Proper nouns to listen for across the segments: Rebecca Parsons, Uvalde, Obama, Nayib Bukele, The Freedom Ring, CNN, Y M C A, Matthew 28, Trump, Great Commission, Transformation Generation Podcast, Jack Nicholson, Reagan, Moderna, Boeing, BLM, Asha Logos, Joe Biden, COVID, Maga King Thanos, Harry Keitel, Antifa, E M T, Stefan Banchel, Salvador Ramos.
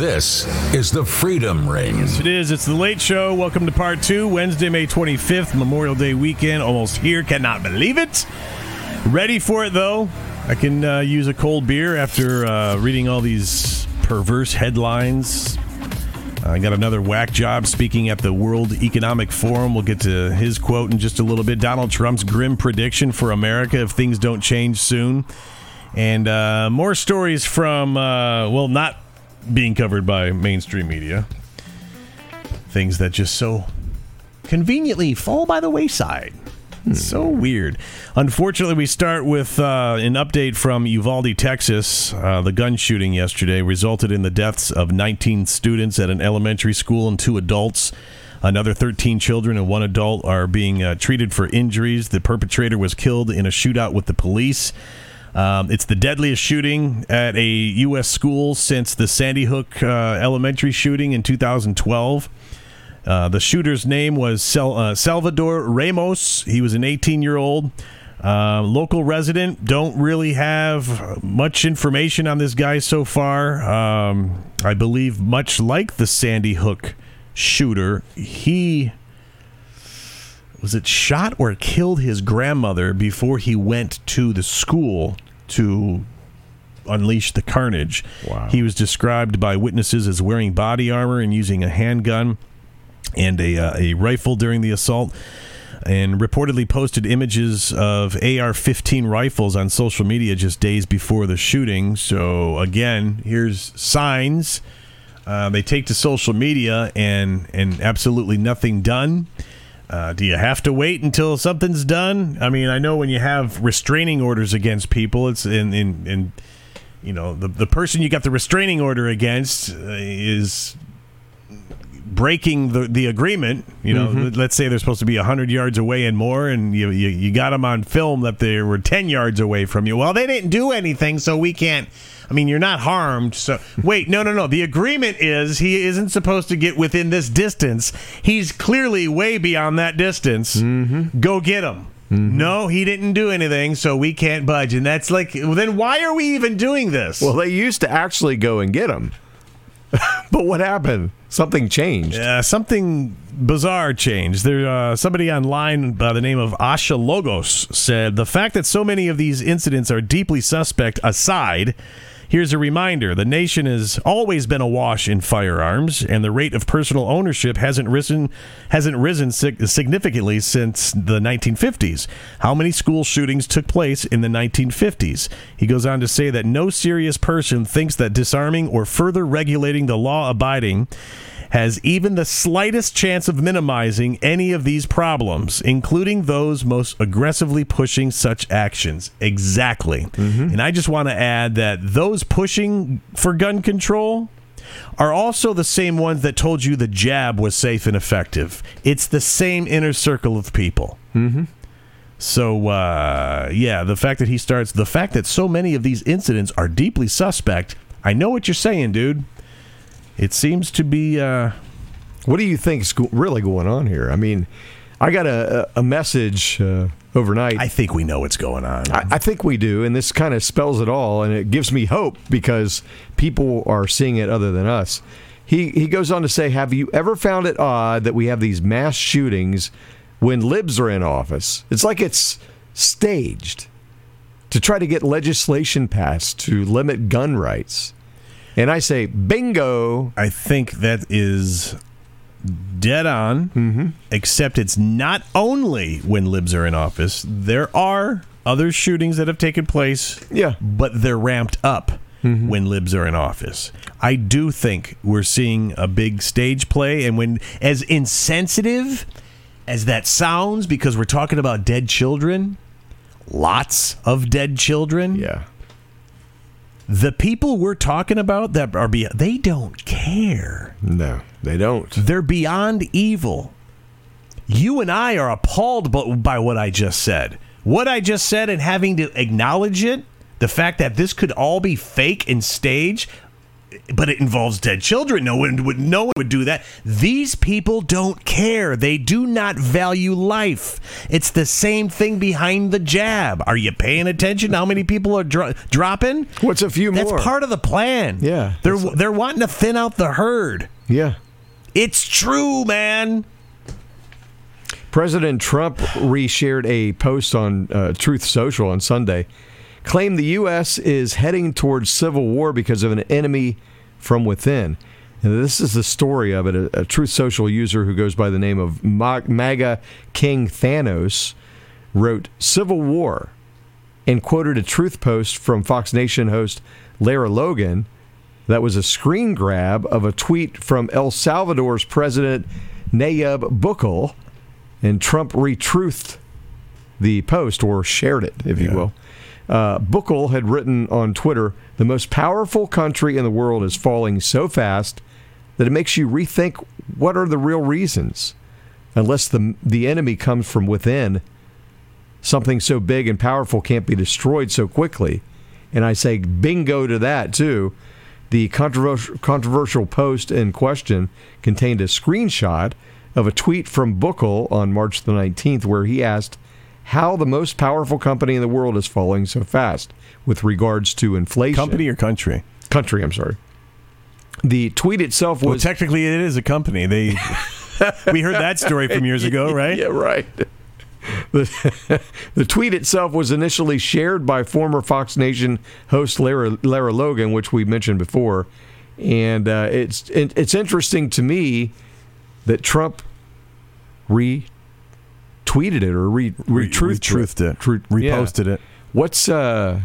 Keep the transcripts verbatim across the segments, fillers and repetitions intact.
This is the Freedom Ring. Yes, it is. It's the Late Show. Welcome to part two, Wednesday, May twenty-fifth, Memorial Day weekend. Almost here. Cannot believe it. Ready for it, though. I can uh, use a cold beer after uh, reading all these perverse headlines. I got another whack job speaking at the World Economic Forum. We'll get to his quote in just a little bit. Donald Trump's grim prediction for America if things don't change soon. And uh, more stories from, uh, well, not being covered by mainstream media. Things that just so conveniently fall by the wayside. Hmm. So weird. Unfortunately, we start with uh, an update from Uvalde, Texas. Uh, the gun shooting yesterday resulted in the deaths of nineteen students at an elementary school and two adults. Another thirteen children and one adult are being uh, treated for injuries. The perpetrator was killed in a shootout with the police. Um, it's the deadliest shooting at a U S school since the Sandy Hook uh, elementary shooting in two thousand twelve. Uh, the shooter's name was Sel- uh, Salvador Ramos. He was an eighteen-year-old uh, local resident. Don't really have much information on this guy so far. Um, I believe much like the Sandy Hook shooter, he... was it shot or killed his grandmother before he went to the school to unleash the carnage? Wow. He was described by witnesses as wearing body armor and using a handgun and a, uh, a rifle during the assault, and reportedly posted images of A R fifteen rifles on social media just days before the shooting. So, again, here's signs. Uh, they take to social media and, and absolutely nothing done. Uh, do you have to wait until something's done? I mean, I know when you have restraining orders against people, it's in, in, in you know, the, the person you got the restraining order against is breaking the, the agreement. You know, mm-hmm. Let's say they're supposed to be one hundred yards away and more, and you, you, you got them on film that they were ten yards away from you. Well, they didn't do anything, so we can't. I mean, you're not harmed, so... Wait, no, no, no. The agreement is he isn't supposed to get within this distance. He's clearly way beyond that distance. Mm-hmm. Go get him. Mm-hmm. No, he didn't do anything, so we can't budge. And that's like... Well, then why are we even doing this? Well, they used to actually go and get him. But what happened? Something changed. Uh, something bizarre changed. There, uh, somebody online by the name of Asha Logos said, the fact that so many of these incidents are deeply suspect aside... Here's a reminder, the nation has always been awash in firearms, and the rate of personal ownership hasn't risen hasn't risen sig- significantly since the nineteen fifties. How many school shootings took place in the nineteen fifties? He goes on to say that no serious person thinks that disarming or further regulating the law-abiding has even the slightest chance of minimizing any of these problems, including those most aggressively pushing such actions. Exactly. Mm-hmm. And I just want to add that those pushing for gun control are also the same ones that told you the jab was safe and effective. It's the same inner circle of people. Mm-hmm. So, uh, yeah, the fact that he starts, the fact that so many of these incidents are deeply suspect, I know what you're saying, dude. It seems to be... Uh, what do you think's really going on here? I mean, I got a, a message... Uh, overnight. I think we know what's going on. I, I think we do, and this kind of spells it all, and it gives me hope because people are seeing it other than us. He he goes on to say, have you ever found it odd that we have these mass shootings when libs are in office? It's like it's staged to try to get legislation passed to limit gun rights. And I say, bingo. I think that is... dead on, mm-hmm. Except it's not only when libs are in office. There are other shootings that have taken place, yeah, but they're ramped up mm-hmm. when libs are in office. I do think we're seeing a big stage play, and when as insensitive as that sounds, because we're talking about dead children, lots of dead children, yeah. The people we're talking about that are beyond, they don't care. No, they don't. They're beyond evil. You and I are appalled by what I just said. What I just said and having to acknowledge it, the fact that this could all be fake and staged, But it involves dead children. No one would, no one would do that. These people don't care. They do not value life. It's the same thing behind the jab. Are you paying attention to how many people are dro- dropping? What's a few more? That's part of the plan. Yeah. They're like- they're wanting to thin out the herd. Yeah. It's true, man. President Trump reshared a post on uh, Truth Social on Sunday. Claimed the U S is heading towards civil war because of an enemy from within. And this is the story of it. A, a Truth Social user who goes by the name of Maga King Thanos wrote "Civil War" and quoted a Truth post from Fox Nation host Lara Logan that was a screen grab of a tweet from El Salvador's President Nayib Bukele, and Trump retruthed the post, or shared it, if yeah. you will. Uh, Bukele had written on Twitter, "The most powerful country in the world is falling so fast that it makes you rethink what are the real reasons. Unless the the enemy comes from within, something so big and powerful can't be destroyed so quickly." And I say bingo to that, too. The controversial, controversial post in question contained a screenshot of a tweet from Bukele on March the nineteenth where he asked how the most powerful company in the world is falling so fast with regards to inflation. Company or country? Country, I'm sorry. The tweet itself was... Well, technically, it is a company. They We heard that story from years ago, right? Yeah, right. The, the tweet itself was initially shared by former Fox Nation host Lara, Lara Logan, which we mentioned before. And uh, it's it, it's interesting to me that Trump re tweeted it or re, re- retruthed it, it. reposted yeah. it. What's uh,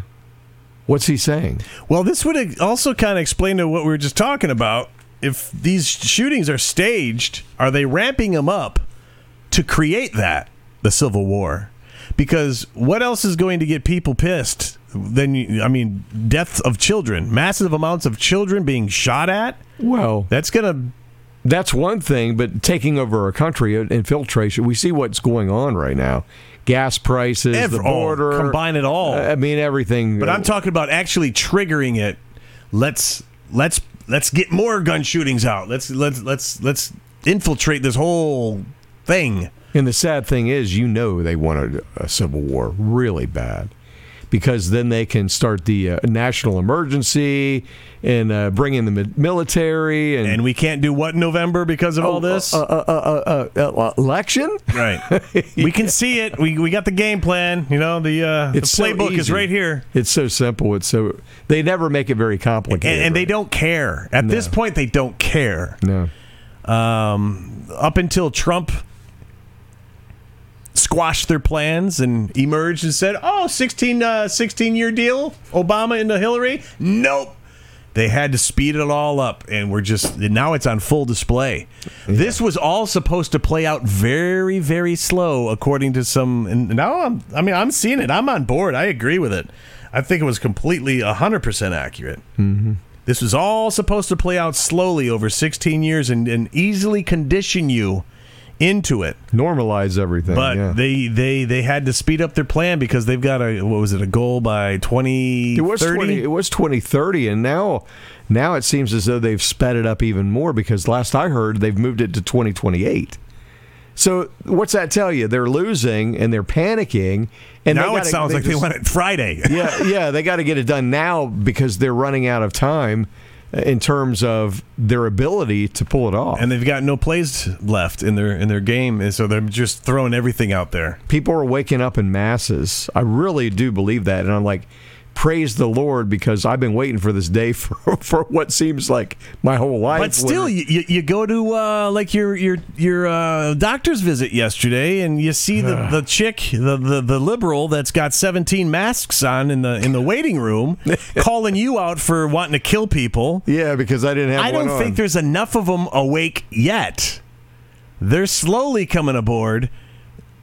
what's he saying? Well, this would also kind of explain to what we were just talking about. If these shootings are staged, are they ramping them up to create that, the Civil War? Because what else is going to get people pissed than, you, I mean, deaths of children, massive amounts of children being shot at? Well, that's going to... That's one thing, but taking over a country, infiltration, we see what's going on right now. Gas prices, Every, the border. Oh, combine it all. I mean, everything. But I'm talking about actually triggering it. Let's let's let's get more gun shootings out. Let's let's let's let's infiltrate this whole thing. And the sad thing is, you know they want a, a civil war really bad. Because then they can start the uh, national emergency and uh, bring in the military. And, and we can't do what in November because of oh, all this? Uh, uh, uh, uh, uh, election? Right. yeah. We can see it. We we got the game plan. You know, the, uh, the playbook so is right here. It's so simple. It's so They never make it very complicated. And, and right? they don't care. At no. this point, they don't care. No. Um, up until Trump... squashed their plans and emerged and said, oh, sixteen, uh, sixteen-year deal, Obama into Hillary. Nope. They had to speed it all up, and we're just, now it's on full display. Yeah. This was all supposed to play out very, very slow, according to some, and now I'm, I mean, I'm seeing it. I'm on board. I agree with it. I think it was completely one hundred percent accurate. Mm-hmm. This was all supposed to play out slowly over sixteen years and, and easily condition you into it, normalize everything, but yeah. they they they had to speed up their plan because they've got a what was it a goal by twenty thirty? It was twenty, it was twenty thirty, and now now it seems as though they've sped it up even more, because last I heard they've moved it to twenty twenty-eight. So what's that tell you? They're losing and they're panicking, and now gotta, it sounds they like just, they want it Friday. yeah yeah they got to get it done now because they're running out of time in terms of their ability to pull it off. And they've got no plays left in their in their game, and so they're just throwing everything out there. People are waking up in masses. I really do believe that, and I'm like, praise the Lord, because I've been waiting for this day for, for what seems like my whole life. But still, you, you go to uh, like your your your uh, doctor's visit yesterday, and you see the, the chick, the, the the liberal that's got seventeen masks on in the in the waiting room, calling you out for wanting to kill people. Yeah, because I didn't have. I one don't on. think there's enough of them awake yet. They're slowly coming aboard.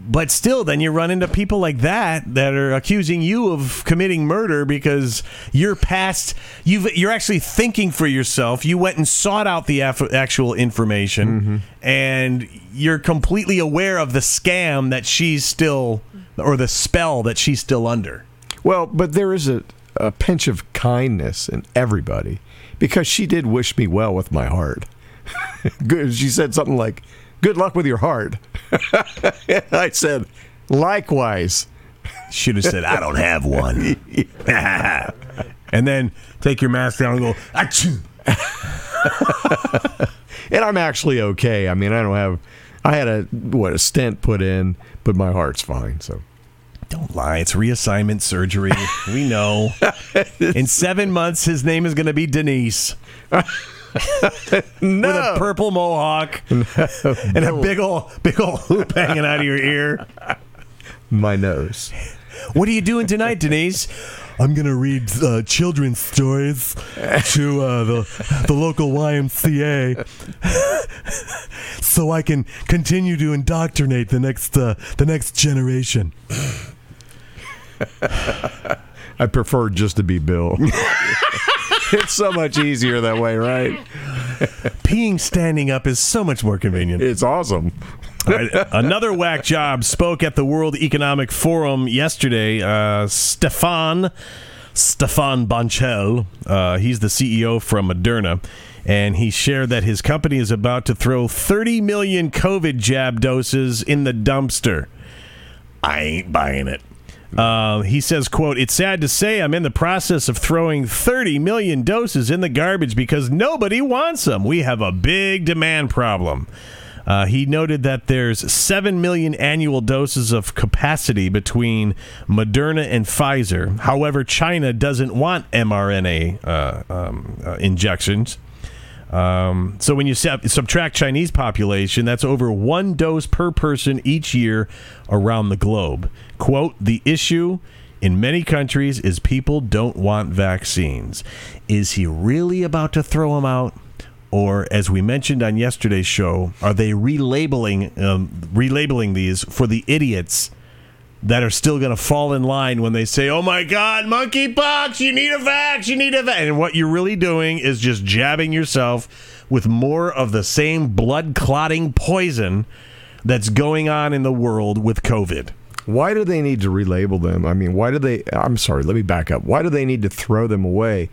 But still, then you run into people like that that are accusing you of committing murder because you're past, you've, you're actually thinking for yourself. You went and sought out the af- actual information, mm-hmm. and you're completely aware of the scam that she's still, or the spell that she's still under. Well, but there is a, a pinch of kindness in everybody, because she did wish me well with my heart. She said something like, "Good luck with your heart." I said, "Likewise." Should have said, "I don't have one." And then take your mask down and go, "Achoo." And I'm actually okay. I mean, I don't have, I had a, what, a stent put in, but my heart's fine, so. Don't lie. It's reassignment surgery. We know. In seven months, his name is going to be Denise. No. With a purple mohawk. No. And no. a big old, big old hoop hanging out of your ear. My nose. What are you doing tonight, Denise? I'm going to read uh, children's stories to uh, the, the local Y M C A so I can continue to indoctrinate the next uh, the next generation. I prefer just to be Bill. It's so much easier that way, right? Peeing standing up is so much more convenient. It's awesome. All right, another whack job spoke at the World Economic Forum yesterday. Uh, Stefan, Stefan Banchel, uh, he's the C E O from Moderna, and he shared that his company is about to throw thirty million COVID jab doses in the dumpster. I ain't buying it. Uh, he says, quote, "It's sad to say I'm in the process of throwing thirty million doses in the garbage because nobody wants them. We have a big demand problem." Uh, he noted that there's seven million annual doses of capacity between Moderna and Pfizer. However, China doesn't want mRNA uh, um, uh, injections. Um, so when you sub- subtract Chinese population, that's over one dose per person each year around the globe. Quote, "The issue in many countries is people don't want vaccines." Is he really about to throw them out? Or, as we mentioned on yesterday's show, are they relabeling um, relabeling these for the idiots that are still going to fall in line when they say, "Oh my God, monkeypox! You need a vax! You need a vax!" And what you're really doing is just jabbing yourself with more of the same blood clotting poison that's going on in the world with COVID. Why do they need to relabel them? I mean, why do they? I'm sorry. Let me back up. Why do they need to throw them away?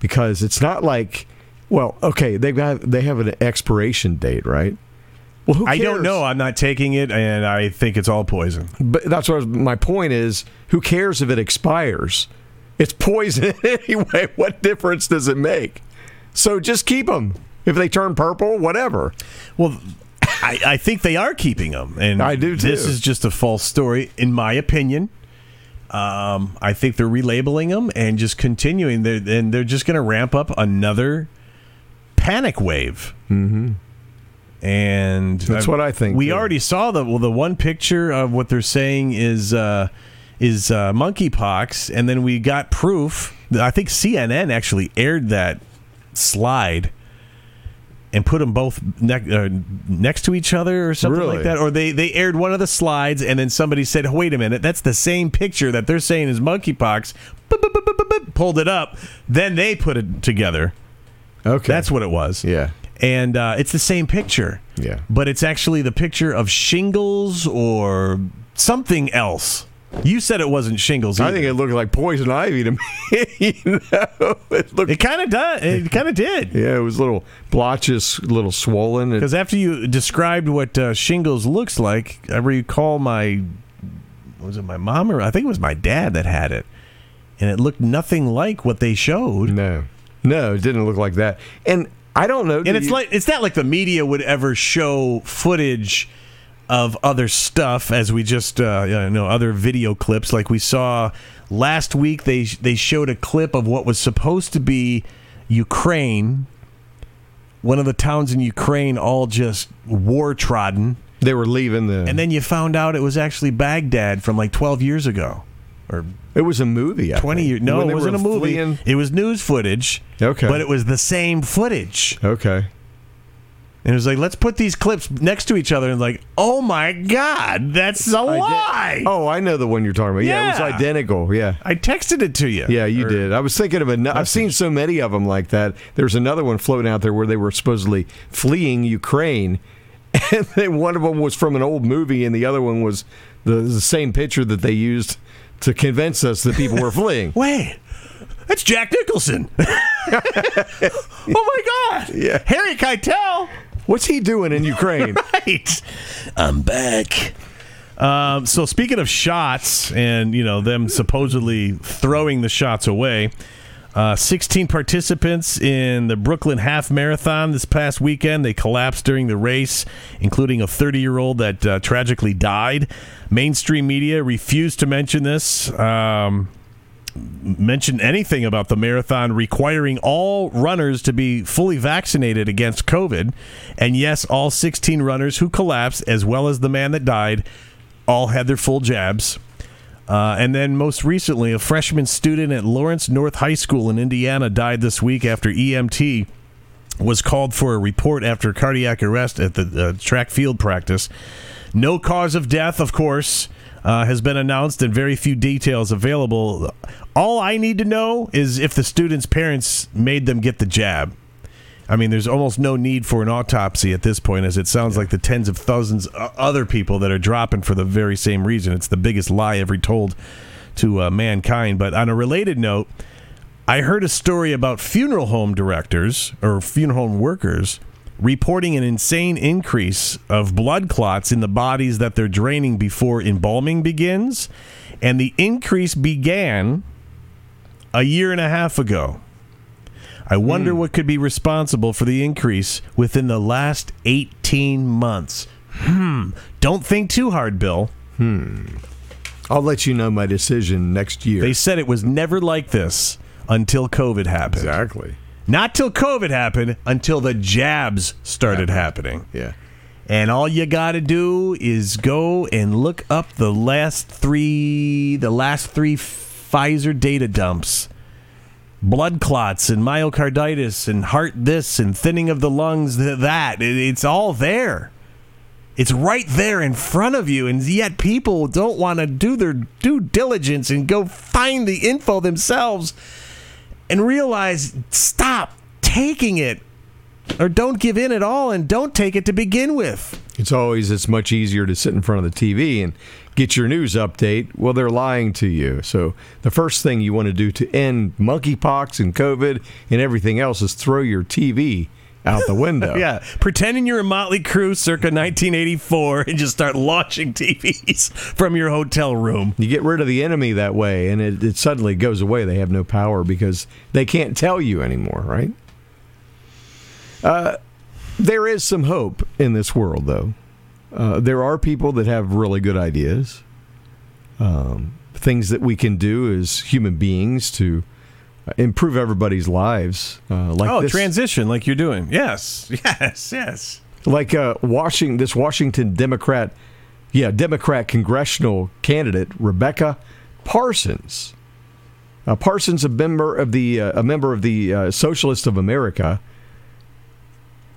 Because it's not like. Well, okay, they've got they have an expiration date, right? Well, who cares? I don't know. I'm not taking it, and I think it's all poison. But that's what my point is. Who cares if it expires? It's poison anyway. What difference does it make? So just keep them. If they turn purple, whatever. Well, I, I think they are keeping them, and I do too. This is just a false story, in my opinion. Um, I think they're relabeling them and just continuing. They're, and they're just going to ramp up another panic wave, mm-hmm. and that's I, what I think. We too. already saw the well, the one picture of what they're saying is uh, is uh, monkeypox, and then we got proof. I think C N N actually aired that slide and put them both ne- uh, next to each other, or something really? like that. Or they they aired one of the slides, and then somebody said, oh, "Wait a minute, that's the same picture that they're saying is monkeypox." Boop, boop, boop, boop, boop, pulled it up, then they put it together. Okay. That's what it was. Yeah. And uh, it's the same picture. Yeah. But it's actually the picture of shingles or something else. You said it wasn't shingles either. I think it looked like poison ivy to me. You know? It, looked- it kind of does. It kind of did. Yeah, it was little blotches, little swollen. Because it- after you described what uh, shingles looks like, I recall my, was it my mom or I think it was my dad that had it. And it looked nothing like what they showed. No. No, it didn't look like that. And I don't know. And it's you, like it's not like the media would ever show footage of other stuff, as we just, uh, you know, other video clips. Like we saw last week, they they showed a clip of what was supposed to be Ukraine, one of the towns in Ukraine, all just war-trodden. They were leaving the... And then you found out it was actually Baghdad from like twelve years ago. Or it was a movie. I Twenty think. years? No, it wasn't a movie. Fleeing. It was news footage. Okay, but it was the same footage. Okay, and it was like, let's put these clips next to each other, and like, oh my God, that's a I lie. Did. Oh, I know the one you're talking about. Yeah. yeah, it was identical. Yeah, I texted it to you. Yeah, you or, did. I was thinking of another. I've seen so many of them like that. There's another one floating out there where they were supposedly fleeing Ukraine, and then one of them was from an old movie, and the other one was the, the same picture that they used to convince us that people were fleeing. Wait, that's Jack Nicholson. Oh, my God. Yeah. Harry Keitel. What's he doing in Ukraine? Right. I'm back. Um, so speaking of shots and, you know, them supposedly throwing the shots away, uh, sixteen participants in the Brooklyn Half Marathon this past weekend, they collapsed during the race, including a thirty-year-old that uh, tragically died. Mainstream media refused to mention this, um, mention anything about the marathon requiring all runners to be fully vaccinated against COVID. And yes, all sixteen runners who collapsed, as well as the man that died, all had their full jabs. Uh, and then most recently, a freshman student at Lawrence North High School in Indiana died this week after E M T was called for a report after cardiac arrest at the uh, track field practice. No cause of death, of course, uh, has been announced and very few details available. All I need to know is if the student's parents made them get the jab. I mean, there's almost no need for an autopsy at this point, as it sounds yeah. like the tens of thousands of other people that are dropping for the very same reason. It's the biggest lie ever told to uh, mankind. But on a related note, I heard a story about funeral home directors or funeral home workers reporting an insane increase of blood clots in the bodies that they're draining before embalming begins. And the increase began a year and a half ago. I wonder mm. what could be responsible for the increase within the last eighteen months. Hmm. Don't think too hard, Bill. Hmm. I'll let you know my decision next year. They said it was never like this until COVID happened. Exactly. Not till COVID happened, until the jabs started happened. happening. Yeah. And all you got to do is go and look up the last three, the last three Pfizer data dumps. Blood clots and myocarditis and heart this and thinning of the lungs that. It's all there. It's right there in front of you, and yet people don't want to do their due diligence and go find the info themselves and realize, stop taking it, or don't give in at all and don't take it to begin with. It's always, it's much easier to sit in front of the T V and get your news update. Well, they're lying to you. So the first thing you want to do to end monkeypox and COVID and everything else is throw your T V out the window. Yeah. Pretending you're a Motley Crue circa nineteen eighty-four and just start launching T Vs from your hotel room. You get rid of the enemy that way, and it, it suddenly goes away. They have no power because they can't tell you anymore, right? Uh, there is some hope in this world, though. Uh, there are people that have really good ideas. Um, things that we can do as human beings to improve everybody's lives. Uh, like oh, this. Transition like you're doing. Yes, yes, yes. Like uh, Washington, this Washington Democrat, yeah, Democrat congressional candidate, Rebecca Parsons. Uh, Parsons, a member of the uh, a member of the uh, Socialists of America,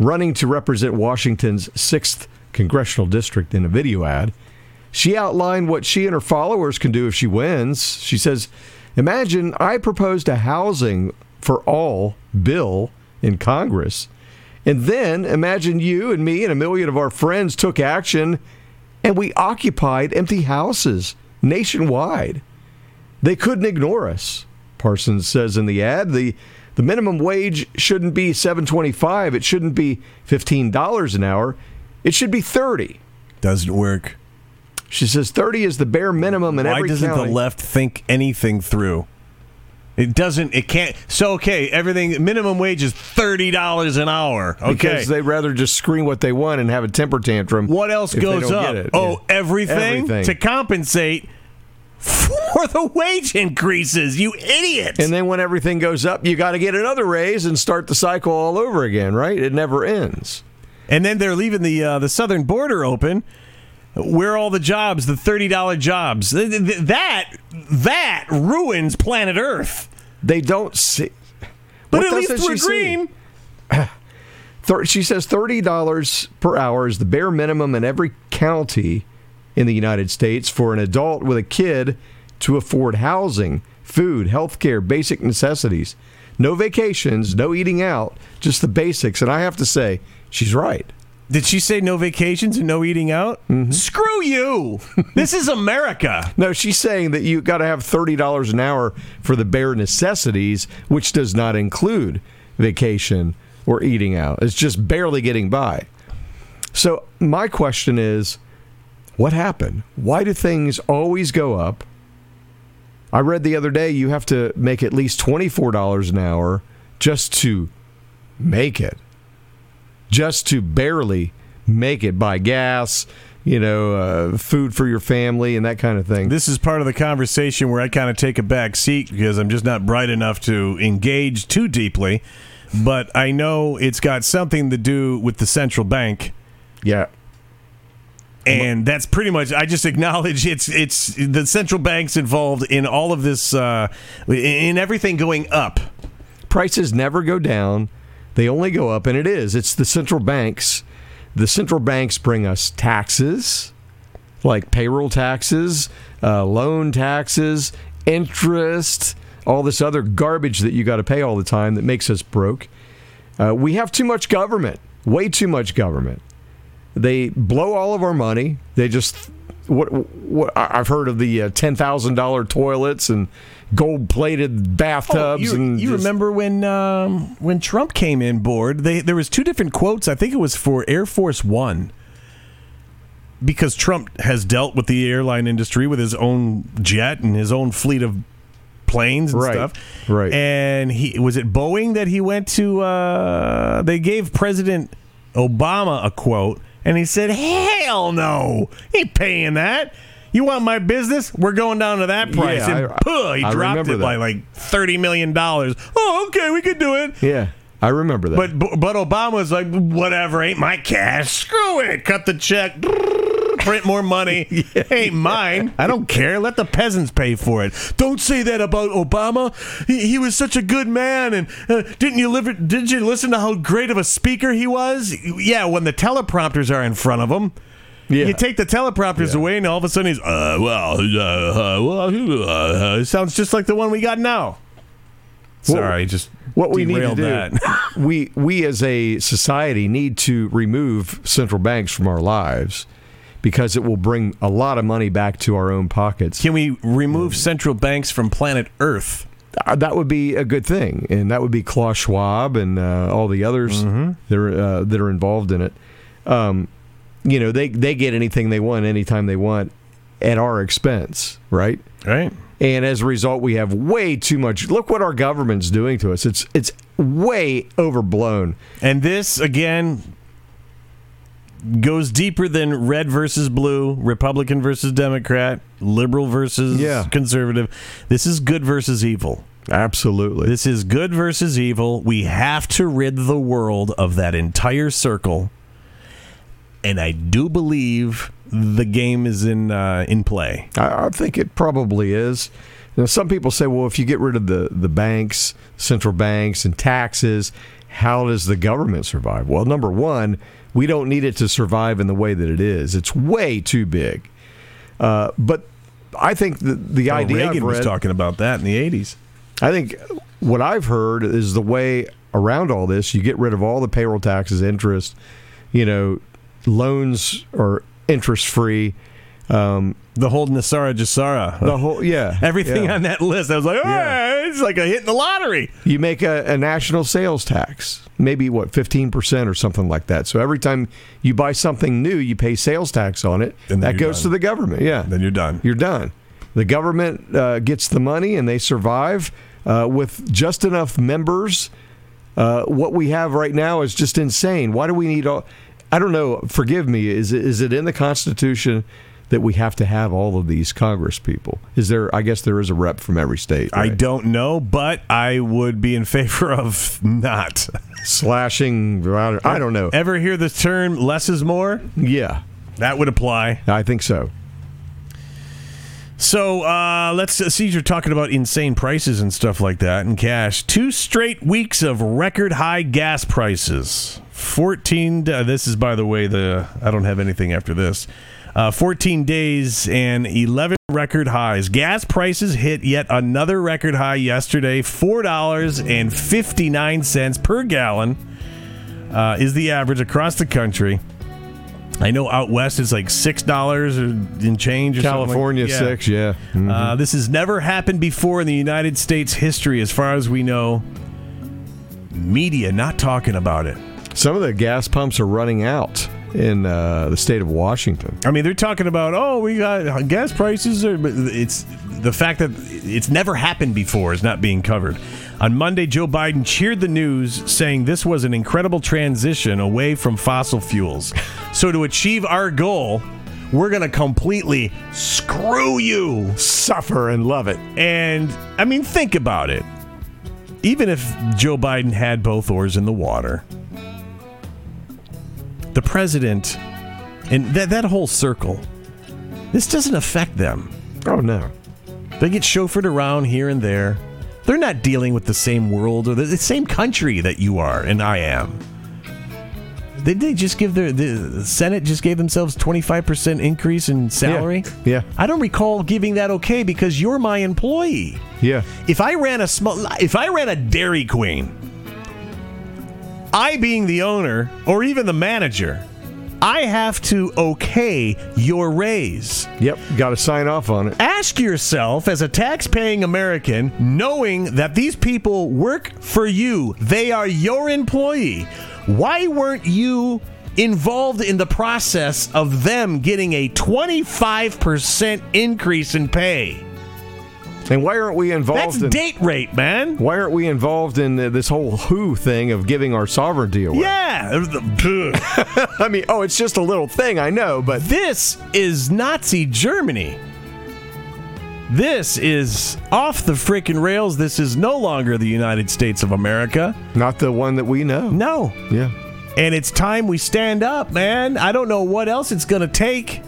running to represent Washington's sixth congressional district in a video ad. She outlined what she and her followers can do if she wins. She says, imagine I proposed a housing for all bill in Congress. And then imagine you and me and a million of our friends took action and we occupied empty houses nationwide. They couldn't ignore us, Parsons says in the ad. The The minimum wage shouldn't be seven twenty-five. It shouldn't be fifteen dollars an hour. It should be thirty. Doesn't work. She says thirty is the bare minimum in Why every county. Why doesn't the left think anything through? It doesn't. It can't. So, okay, everything, minimum wage is thirty dollars an hour. Okay. Because they'd rather just scream what they want and have a temper tantrum. What else goes up? Oh, yeah. everything, everything to compensate for the wage increases, you idiot. And then when everything goes up, you got to get another raise and start the cycle all over again, right? It never ends. And then they're leaving the uh, the southern border open. Where are all the jobs, the thirty dollars jobs? That, that ruins planet Earth. They don't see. But at least we're green. She says thirty dollars per hour is the bare minimum in every county in the United States for an adult with a kid to afford housing, food, health care, basic necessities. No vacations, no eating out, just the basics. And I have to say, she's right. Did she say no vacations and no eating out? Mm-hmm. Screw you! This is America. No, she's saying that you got to have thirty dollars an hour for the bare necessities, which does not include vacation or eating out. It's just barely getting by. So my question is, what happened? Why do things always go up? I read the other day you have to make at least twenty-four dollars an hour just to make it. Just to barely make it by gas, you know, uh, food for your family and that kind of thing. This is part of the conversation where I kind of take a back seat because I'm just not bright enough to engage too deeply. But I know it's got something to do with the central bank. Yeah. And that's pretty much, I just acknowledge it's it's the central bank's involved in all of this, uh, in everything going up. Prices never go down. They only go up, and it is. It's the central banks. The central banks bring us taxes, like payroll taxes, uh, loan taxes, interest, all this other garbage that you got to pay all the time that makes us broke. Uh, we have too much government, way too much government. They blow all of our money. They just, what, what I've heard of the uh, ten thousand dollars toilets and gold-plated bathtubs. Oh, you, and you just, remember when um, when Trump came in board, they, there was two different quotes. I think it was for Air Force One, because Trump has dealt with the airline industry with his own jet and his own fleet of planes and right, stuff. Right. And he was it Boeing that he went to? Uh, they gave President Obama a quote, and he said, "Hell no, ain't paying that. You want my business? We're going down to that price." Yeah, and I, puh, he I dropped it that. by like thirty million dollars. Oh, okay, we could do it. Yeah, I remember that. But but Obama's like, whatever, ain't my cash. Screw it. Cut the check. Print more money. yeah, ain't mine. I don't care. Let the peasants pay for it. Don't say that about Obama. He, he was such a good man. And uh, didn't you live it, didn't you listen to how great of a speaker he was? Yeah, when the teleprompters are in front of him. Yeah. You take the teleprompters yeah. away, and all of a sudden he's, uh, well, uh, uh, well, uh, uh, sounds just like the one we got now. Sorry, what, just what we need to do. That. we we as a society need to remove central banks from our lives because it will bring a lot of money back to our own pockets. Can we remove mm. central banks from planet Earth? Uh, that would be a good thing, and that would be Klaus Schwab and uh, all the others mm-hmm. that are, uh, that are involved in it. Um, You know, they, they get anything they want, anytime they want, at our expense, right? Right. And as a result, we have way too much. Look what our government's doing to us. It's it's way overblown. And this, again, goes deeper than red versus blue, Republican versus Democrat, liberal versus yeah. conservative. This is good versus evil. Absolutely. This is good versus evil. We have to rid the world of that entire circle. And I do believe the game is in uh, in play. I, I think it probably is. Now, some people say, well, if you get rid of the, the banks, central banks, and taxes, how does the government survive? Well, number one, we don't need it to survive in the way that it is. It's way too big. Uh, but I think the, the well, idea Reagan I've read, was talking about that in the eighties. I think what I've heard is the way around all this, you get rid of all the payroll taxes, interest, you know, loans are interest-free. Um, the whole Nasara Jasara. The whole, yeah. Everything yeah. on that list. I was like, oh, yeah. it's like a hit in the lottery. You make a, a national sales tax, maybe, what, fifteen percent or something like that. So every time you buy something new, you pay sales tax on it. And that goes done. to the government, yeah. Then you're done. You're done. The government uh, gets the money, and they survive uh, with just enough members. Uh, what we have right now is just insane. Why do we need all... I don't know, forgive me, is it, is it in the Constitution that we have to have all of these Congress people? Is there, I guess there is a rep from every state, right? I don't know, but I would be in favor of not. Slashing, I don't know. Ever hear the term less is more? Yeah. That would apply. I think so. So, uh, let's uh, see, you're talking about insane prices and stuff like that in cash. Two straight weeks of record high gas prices. fourteen, uh, this is, by the way, the I don't have anything after this. Uh, fourteen days and eleven record highs. Gas prices hit yet another record high yesterday. four dollars and fifty-nine cents per gallon uh, is the average across the country. I know out west it's like six dollars in change. Or California, something like, yeah. six, yeah. Mm-hmm. Uh, this has never happened before in the United States history, as far as we know. Media not talking about it. Some of the gas pumps are running out in uh, the state of Washington. I mean, they're talking about, oh, we got gas prices. Are, but it's the fact that it's never happened before is not being covered. On Monday, Joe Biden cheered the news, saying this was an incredible transition away from fossil fuels. So to achieve our goal, we're going to completely screw you. Suffer and love it. And, I mean, think about it. Even if Joe Biden had both oars in the water, the president and that that whole circle, this doesn't affect them. Oh, no. They get chauffeured around here and there. They're not dealing with the same world or the same country that you are and I am. They, they just give their... The Senate just gave themselves twenty-five percent increase in salary. Yeah. yeah. I don't recall giving that okay because you're my employee. Yeah. If I ran a small... If I ran a Dairy Queen, I being the owner or even the manager, I have to okay your raise. Yep, got to sign off on it. Ask yourself, as a tax-paying American, knowing that these people work for you, they are your employee, why weren't you involved in the process of them getting a twenty-five percent increase in pay? And why aren't we involved That's in... That's date rape, man. Why aren't we involved in this whole W H O thing of giving our sovereignty away? Yeah. I mean, oh, it's just a little thing, I know, but... This is Nazi Germany. This is off the frickin' rails. This is no longer the United States of America. Not the one that we know. No. Yeah. And it's time we stand up, man. I don't know what else it's going to take.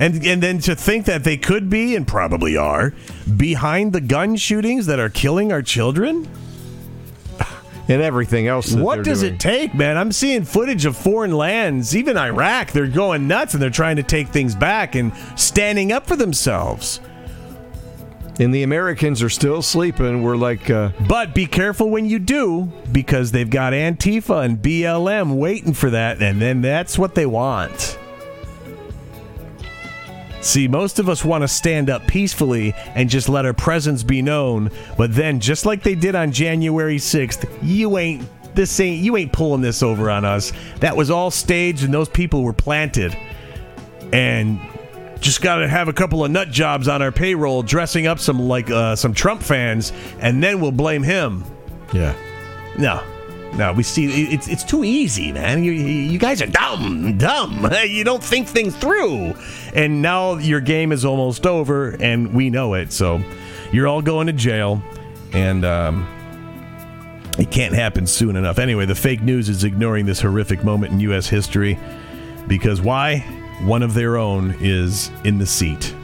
And and then to think that they could be, and probably are, behind the gun shootings that are killing our children? And everything else that What does doing. it take, man? I'm seeing footage of foreign lands, even Iraq. They're going nuts, and they're trying to take things back and standing up for themselves. And the Americans are still sleeping. We're like... Uh, but be careful when you do, because they've got Antifa and B L M waiting for that, and then that's what they want. See, most of us want to stand up peacefully and just let our presence be known, but then, just like they did on January sixth, you ain't this ain't you ain't pulling this over on us. That was all staged, and those people were planted. And just got to have a couple of nut jobs on our payroll, dressing up some like uh, some Trump fans, and then we'll blame him. Yeah. No. No, we see it's it's too easy, man. You, you guys are dumb, dumb. You don't think things through. And now your game is almost over, and we know it. So you're all going to jail, and um, it can't happen soon enough. Anyway, the fake news is ignoring this horrific moment in U S history because why? One of their own is in the seat.